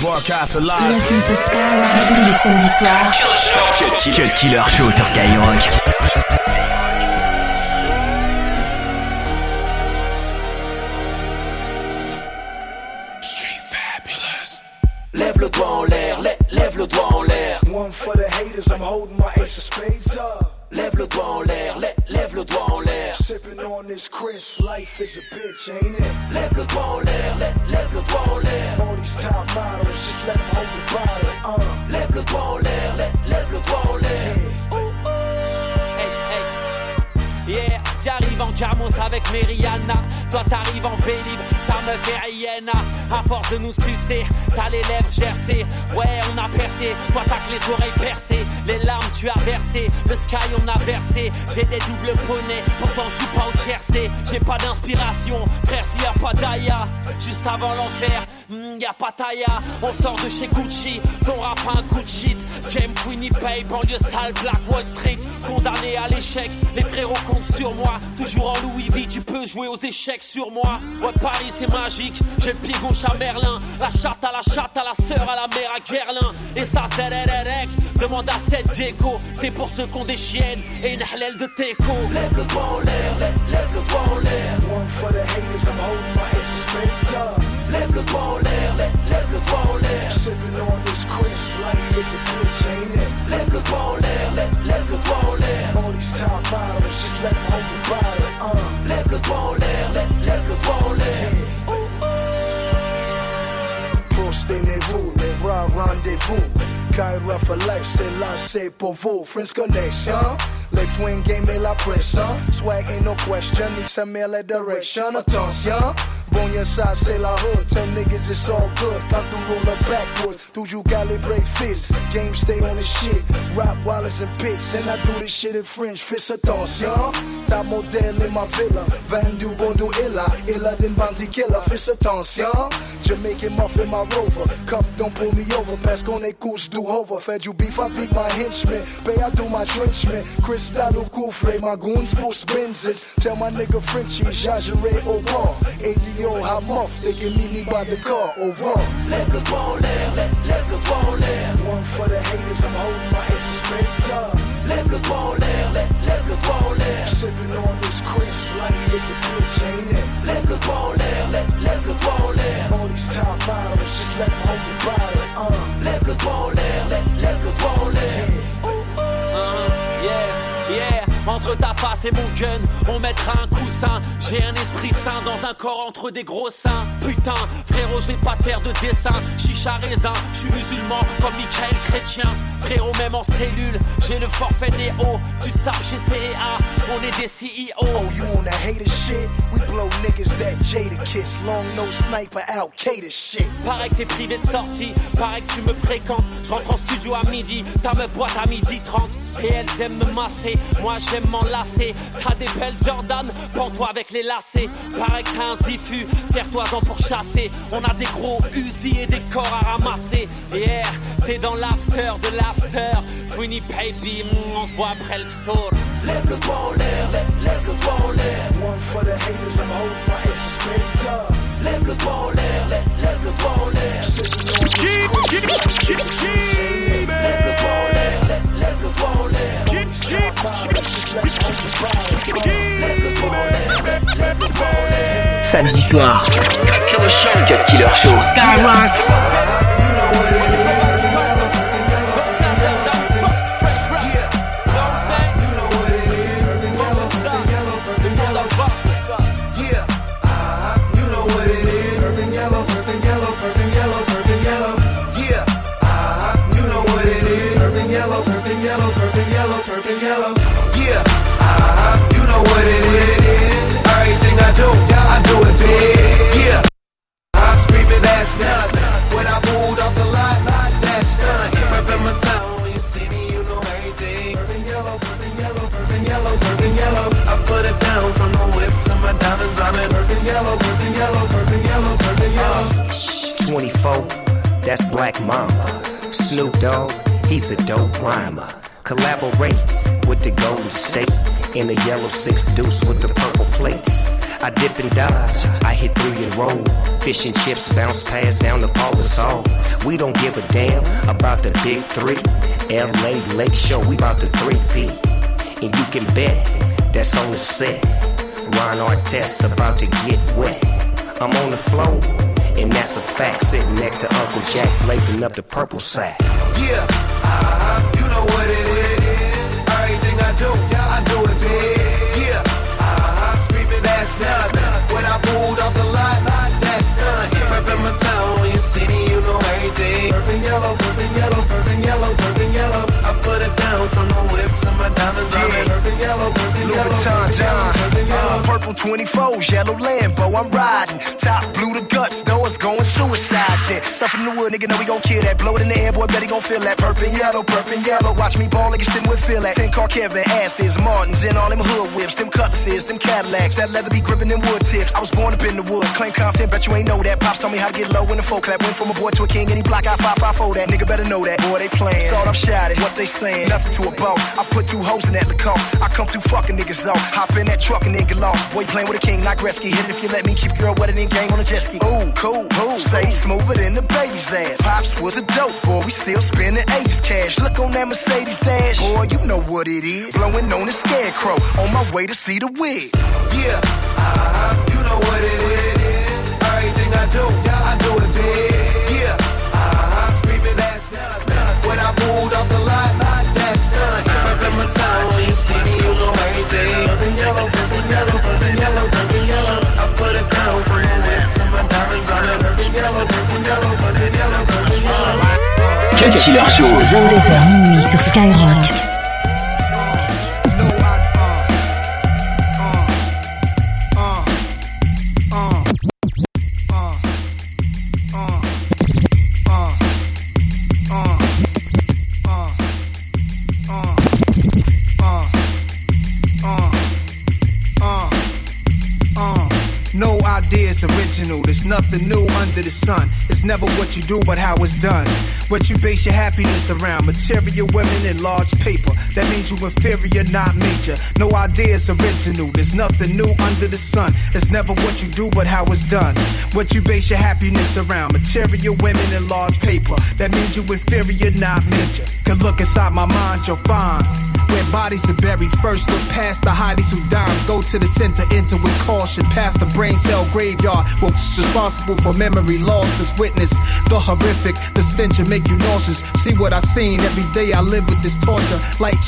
Broadcast live. Listen to Skyrock. Tous les samedis soirs. Cut Killer Show sur Skyrock. One for the haters, I'm holding my ace of spades up. Lève le doigt en l'air, lève le doigt en l'air. Sipping on this Chris, life is a bitch, ain't it? Lève le doigt en l'air, lève le doigt en l'air. All these top models, just let them hold the bottle. Lève le doigt en l'air, lève le doigt en l'air. Hey, hey, yeah, j'arrive en Jamos avec Meriana. Toi t'arrives en Vélib, ta meuf est hyène. À force de nous sucer, t'as les lèvres gercées. Ouais, on a percé, toi t'as que les oreilles percées. Les larmes tu as versées, le sky on a versé. J'ai des doubles poneys, pourtant je suis pas au tiercé. J'ai pas d'inspiration, frère s'il y a pas d'aya. Juste avant l'enfer, y'a pas Taya. On sort de chez Gucci, ton rap a un coup de shit. James Winnipeg, banlieue sale, Black Wall Street. Condamné à l'échec, les frérots comptent sur moi. Toujours en Louis V, tu peux jouer aux échecs sur moi. Ouais, Paris c'est magique, j'ai le pied gauche à Merlin. La chatte à la chatte, à la sœur, à la mère, à Guerlain. Et ça c'est RRX, demande à cette Djeko. C'est pour ceux qui ont des chiennes et une halal de Teco. Lève le doigt en l'air, lève le doigt en l'air. One for the haters, I'm holding my ace of spades up. Lève le doigt en l'air, lève le doigt en l'air. Sipping on this Chris, life is a bitch, ain't it? Lève le doigt en l'air, lève le doigt en l'air. All these top models, just let them hold the bottle. Lève le doigt en l'air, lève le doigt en l'air. Prostez-vous, les bras rendez-vous. Kyra for life, c'est lancé pour vous. Friends Connection, les fouines game et la pression. Swag ain't no question, ni sa mère la direction. Attention, bon y'a ça c'est la hood. Tell niggas it's all good, quand tu roule up backwards. Toujours calibré fist, game stay on the shit. Rap, Wallace and Pitts, and I do this shit in French. Fais attention, ta modèle est ma villa. Vendu bon du illa, illa d'un bandit killer. Fais attention, Jamaican muffin my rover. Cup don't pull me over, parce qu'on est course do over. Fed you beef, I beat my henchman. Pay, I do my trenchman. Cristal au coufre, my goons boost Benzes. Tell my nigga Frenchie, j'agirai au bord. Yo, how much they can meet me by the car over. Lève le doigt en l'air, lève le doigt en l'air. One for the haters, I'm holding my ace of spades up. Lève le doigt en l'air, lève le doigt en l'air. Sipping on this Chris, life is a bitch, ain't it? Lève le doigt en l'air, lève le doigt en l'air. All these top models, just let them hold the bottle. Lève le doigt en l'air, lève le doigt en l'air. Yeah, yeah. Entre ta face et mon gun, on mettra un coussin. J'ai un esprit sain dans un corps entre des gros seins. Putain, frérot, je vais pas te faire de dessin. Chicha raisin, je suis musulman comme Michael Chrétien. Frérot, même en cellule, j'ai le forfait néo. Tu te sapes chez CEA, on est des CEO. Oh, you wanna hate this shit? We blow niggas that Jada kiss. Long nose sniper out, K-this shit. Pareil que t'es privé de sortie, pareil que tu me fréquentes. Je rentre en studio à midi, ta meuf boîte à 12h30. Et elles aiment me masser, moi j'aime m'enlacer. T'as des belles Jordan, pends-toi avec les lacets. Pareil que t'as un zifu, serre-toi-en pour chasser. On a des gros Uzi et des corps à ramasser. Yeah, t'es dans l'after de l'after. Fouini baby, on se voit après le store. Lève le doigt en l'air, lève le doigt en l'air. One for the haters, I'm holding my ace of spades up. Lève le doigt en l'air, lève le doigt en l'air. Lève le doigt en l'air, lève le doigt en l'air. Samedi soir, CUT KILLER Show, Skyrock. That's Black Mama. Snoop Dogg, he's a dope rhymer. Collaborate with the Golden State in the yellow 6 deuce with the purple plates. I dip and dodge, I hit three and roll. Fish and chips bounce past down the ball with salt. We don't give a damn about the big three. LA Lake Show, we bout the 3P. And you can bet that's on the set. Ron Artest about to get wet. I'm on the floor, and that's a fact. Sitting next to Uncle Jack, blazing up the purple sack. Yeah, you know what it is. Everything I do it big. Yeah, screaming that's nothing. When I pulled off the lot, that's nothing. Reppin' my town, you see me, you know everything. Purple yellow, purple yellow, purple yellow, purple yellow. I put it down from the whip to my diamonds. Yeah. Purple yellow, purple yellow, purple yellow, purple yellow. Purple 24s, yellow Lambo, I'm riding. Top blue to guts, though it's going suicide shit. Stuff from the wood, nigga, know we gon' kill that. Blow it in the air, boy, bet he gon' feel that. Purple and yellow, purple and yellow. Watch me ball like you sitting with Phil at. 10-car Kevin, Aston's, Martins, and all them hood whips. Them Cutlasses, them Cadillacs, that leather be gripping them wood tips. I was born up in the wood, claim Compton, bet you ain't know that. Pops told me how to get low in the folk clap. Went from a boy to a king, any block I 554 that. Nigga better know that, boy, they playing. Saw them shouted, what they saying, nothing to a bow. I put two hoes in that Lacoste. I come through fucking niggas off. Hop in that truck and then get lost. Boy, playing with a king, not Gretzky. Hit it if you let me, keep your girl wetter than gang on a jet ski. Ooh, cool, cool, say smoother than the baby's ass. Pops was a dope boy, we still spending 80s cash. Look on that Mercedes dash, boy, you know what it is. Blowing on the scarecrow, on my way to see the wig. Yeah, you know what it is. Everything I do, I do it big. Yeah, screaming that's nothing. When I pulled off the lot, that's nothing. My time when you see me, you know everything. Purple yellow, purple yellow, purple yellow, purple yellow. I put it down for the whip to my diamonds on it. Purple yellow, purple yellow, purple yellow, purple yellow. Cut Killer Show, 22h minuit sur Skyrock. Ideas original, there's nothing new under the sun. It's never what you do, but how it's done. What you base your happiness around, material women and large paper. That means you inferior, not major. No ideas original, there's nothing new under the sun. It's never what you do, but how it's done. What you base your happiness around, material women and large paper. That means you inferior, not major. Can look inside my mind, you'll find where bodies are buried. First look past the hotties who dimes. Go to the center, enter with caution. Past the brain cell graveyard. Well, responsible for memory loss is witness. The horrific, the stench will make you nauseous. See what I've seen, every day I live with this torture. Like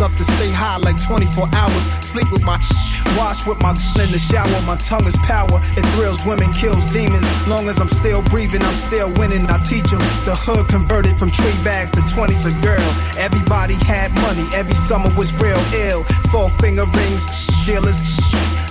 up to stay high like 24 hours. Sleep with my wash with my in the shower. My tongue is power, it thrills women, kills demons. Long as I'm still breathing, I'm still winning. I teach them, the hood converted from tree bags to 20s a girl. Everybody had money, every summer was real ill. Four finger rings, dealers.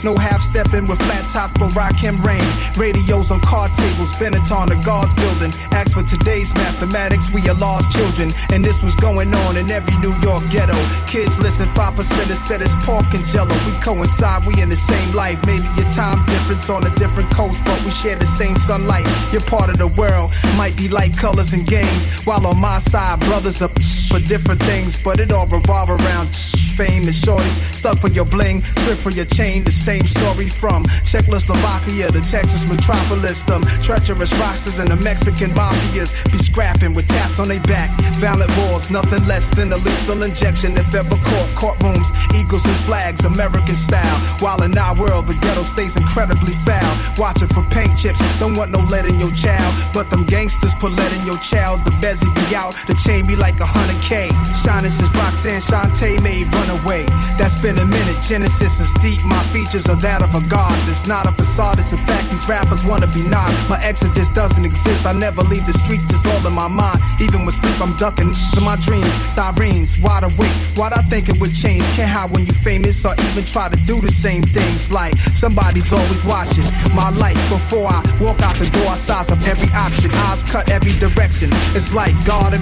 No half stepping with flat top but rock him rain. Radios on car tables, Benetton, the guards building. Ask for today's mathematics, we are lost children. And this was going on in every New York ghetto. Kids listen, 5% said it's pork and jello. We coincide, we in the same life. Maybe your time difference on a different coast, but we share the same sunlight. You're part of the world, might be like colors and games. While on my side, brothers are for different things, but it all revolve around fame and shorties. Stuck for your bling, trip for your chain, the same story from Czechoslovakia, the Texas metropolis. Them treacherous rosters and the Mexican mafias be scrapping with tats on their back. Violent wars, nothing less than a lethal injection if ever caught. Courtrooms, eagles and flags, American style. While in our world, the ghetto stays incredibly foul. Watching for paint chips, don't want no lead in your child. But them gangsters put lead in your child. The bezzy be out, the chain be like 100K. Shining since Roxanne Shante made Runaway. That's been a minute, Genesis is deep. My features are that of a god. It's not a facade, it's a fact. These rappers wanna be not. My exodus doesn't exist. I never leave the streets, it's all in my mind. Even with sleep, I'm ducking to my dreams. Sirens, wide awake. Why'd I think it would change? Can't hide when you famous or even try to do the same things. Like somebody's always watching my life. Before I walk out the door, I size up every option. Eyes cut every direction. It's like God,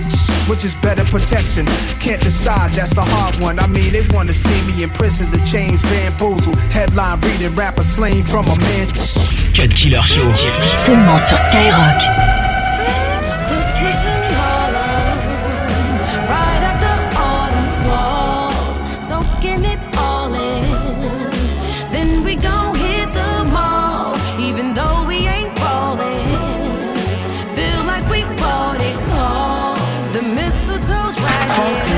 which is better protection. Can't decide, that's a hard one. I mean, they wanna see me in prison, the chains bamboozled. Headline reading, rapper slain from a man. Cut Killer Show. C'est seulement sur Skyrock. All in. Then we gon' hit the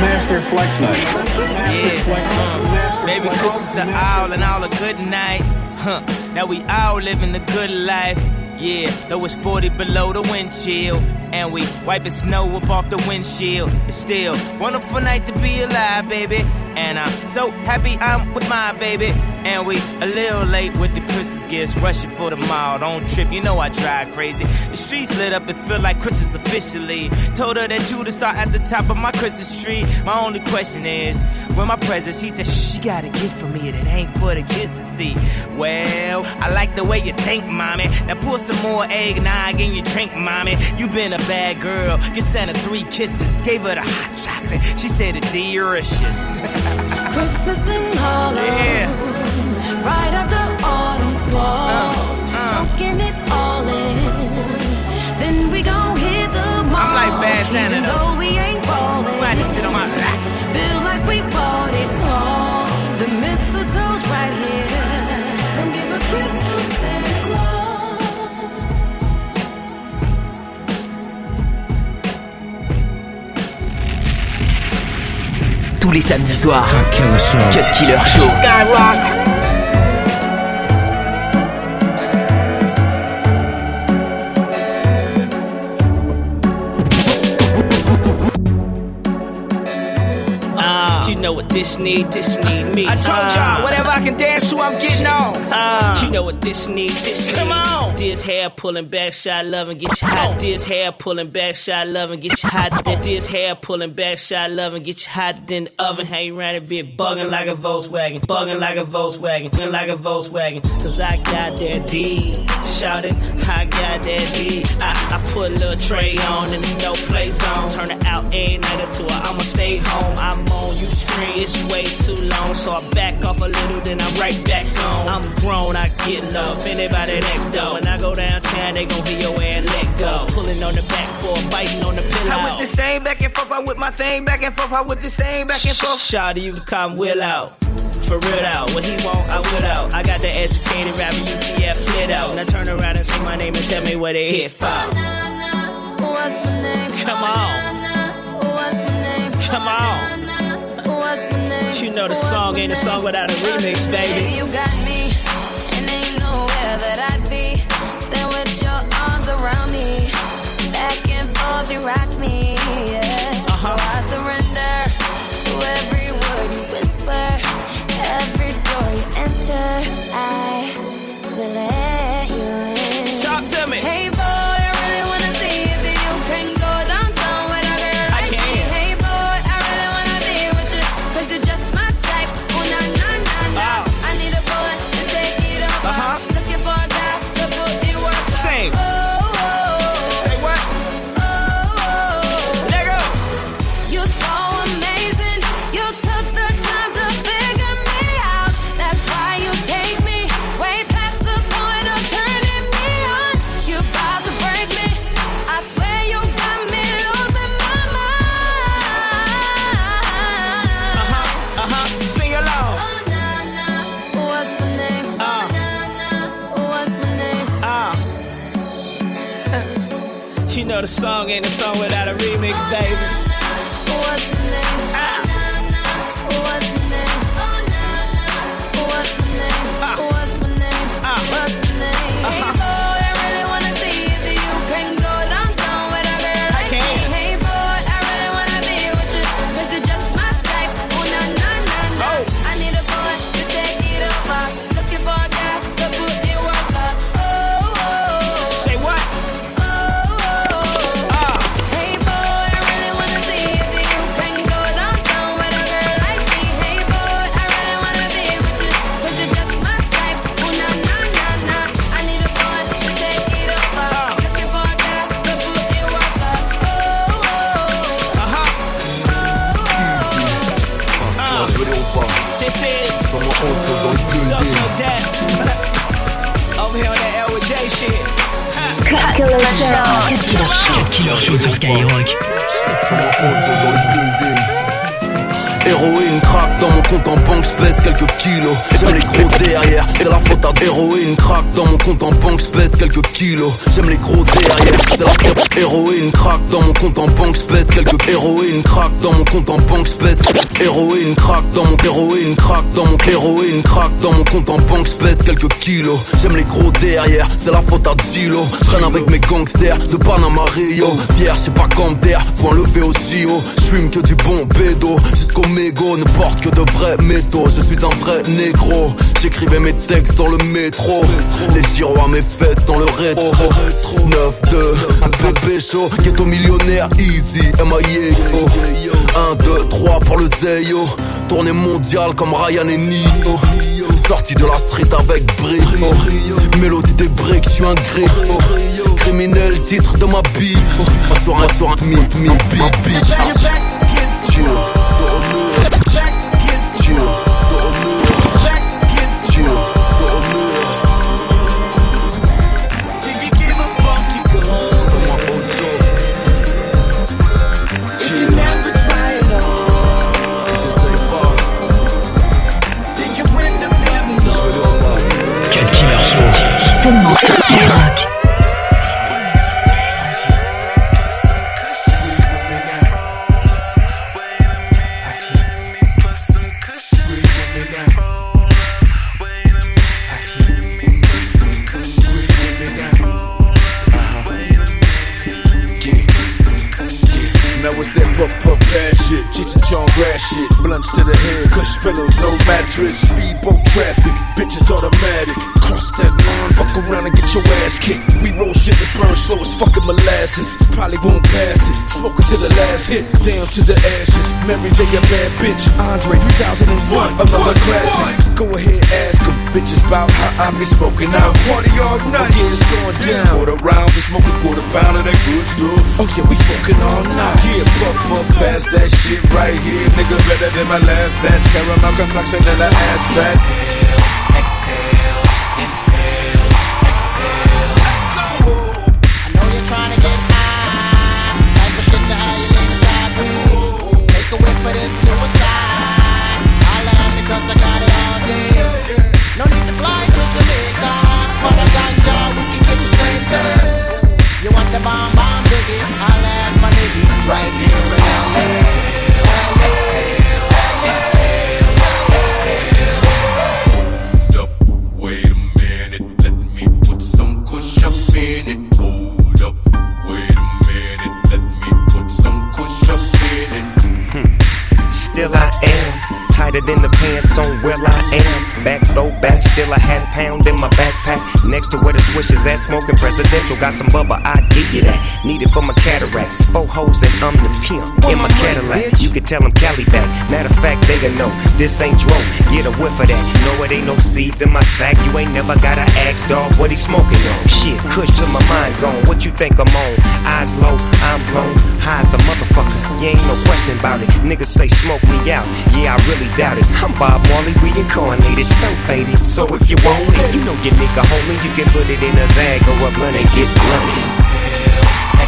Master Flex Night. Baby, this is the owl and all a good night. Huh, now we all living the good life. Yeah, though it's 40 below the wind chill, and we wiping snow up off the windshield. It's still wonderful night to be alive, baby. And I'm so happy I'm with my baby. And we a little late with the Christmas gifts, rushing for the mall. Don't trip, you know I drive crazy. The streets lit up, it feel like Christmas officially. Told her that you to start at the top of my Christmas tree. My only question is, where my presents? He said, she got a gift for me that ain't for the kids to see. Well, I like the way you think, mommy. Now pour some more eggnog in your drink, mommy. You been a bad girl, you sent her 3 kisses. Gave her the hot chocolate, she said it's delicious. Christmas in Harlem, yeah. Right after autumn falls, soaking it all in. Then we gon' hit the mall. I'm like Bad Santa, even though we ain't ballin'. Glad to sit on my back. Feel like we bought it all. The mistletoe's right here. Come give a kiss to Santa Claus. Tous les samedis soirs, Cut Killer Show. Skyrock. You know what this need me. I told y'all, whatever I can dance to, I'm getting on. You know what this need. Come on. This hair pulling back, shot loving, get you hot. This hair pulling back, shot loving, get you hot. This hair pulling back, shot loving, get you hot. Then the oven hang around a bit, bugging like a Volkswagen, bugging like a Volkswagen, bugging like a Volkswagen. Cause I got that D, shout it, I got that D. I put a little tray on and no play zone. Turn it out, ain't nothing to her. I'ma stay home, I'm on you. It's way too long, so I back off a little, then I'm right back on. I'm grown, I get love, anybody next door. When I go downtown, they gon' be your ass let go. Pulling on the backboard, biting on the pillow. I with this thing back and forth, I with my thing back and forth, I with this thing back and forth. Shawty, you can call me Will Out. For real out, what he want, I will out. I got the educated rapper, UTF split out. Now turn around and say my name and tell me where they hit for. What's my name? Come on. What's my name? Come on. You know the song ain't a song without a remix, baby. Baby, you got me, and ain't nowhere that I'd be than with your arms around me. Back and forth, you rock me, yeah. So I surrender to every word you whisper, every door you enter. I will let you in. Talk to me. Hey, boy, I really wanna see if you can go downtown with a girl like me. Hey, boy, I really wanna be with you, 'cause you're just the song ain't a song without a remix, baby. What's the name? What's the name? What's the name? What's the name? What's the name? Hey boy, I really wanna see if you can go downtown with a girl like me. Hey boy, I really wanna be with you, 'cause you're just my type. Oh na na na na. I need a boy to take it over. Looking for a guy to put in work up. Oh. Say what? Cut Killer Show sur Skyrock. Héroïne craque dans mon compte en banque, j'pèse quelques kilos. J'aime les gros derrière et la faute à héroïne. Craque dans mon compte en banque, j'pèse quelques kilos. J'aime les gros derrière et la faute à héroïne. Craque dans mon compte en banque, j'pèse quelques héroïne. Craque dans mon compte en banque, j'pèse héroïne. Craque dans mon héroïne. Craque dans mon héroïne. Craque dans mon compte en banque, j'pèse quelques kilos. J'aime les gros derrière, c'est la faute à Zilo. Traîne avec mes gangsters de Panama Rio. Fier, j'sais pas quand d'air, point levé aussi haut. J'fume que du bon bédo jusqu'au mégot, ne porte que de vrais métaux. Je suis un vrai négro. J'écrivais mes textes dans le métro. Les gyros à mes fesses dans le rétro. 9-2, un bébé chaud. Ghetto millionnaire, easy, M.I.A.O. 1, 2, 3 pour le Zeyo. Tournée mondiale comme Ryan et Nino. Sorti de la street avec Brimo. Mélodie des breaks, j'suis un grimo. Criminel, titre de ma bille. Sur un mythe, mi bitch. Blunts to the head, cush pillows, no mattress. Speedboat traffic, bitches automatic. Cross that line, fuck around and get your ass kicked. We roll shit that burn slow as fucking molasses. Probably won't pass it, smoke it till the last hit. Down to the ashes, Mary J a bad bitch. Andre 3001, another classic. Go ahead, ask them, bitches bout how I be smoking out. Party all night, yeah, it's going down. Quarter rounds, we smoke a quarter pound of that good stuff. Oh yeah, we smoking all night. Yeah, puff, puff, pass that shit right here. Nigga better than my last batch. Caramel complexion and an ass fat. In the pants on where I am. Back throw back, still I had a pound in my backpack. Next to where the swish is at, smoking presidential. Got some bubba, I give you that. Need it for my cataracts. 4 hoes and I'm the pimp in my Cadillac. You can tell them Cali back. Matter of fact, they gon' know this ain't dro. Get a whiff of that. No, it ain't no seeds in my sack. You ain't never gotta ask, dog, what he smoking on. Shit, cush till my mind gone. What you think I'm on? Eyes low, I'm blown. High as a motherfucker. You ain't no question about it. Niggas say smoke me out. Yeah, I really doubt it. I'm Bob Marley reincarnated, so faded. So if you want it, you know your nigga homie. You can put it in a zag or a blunt and get blunted.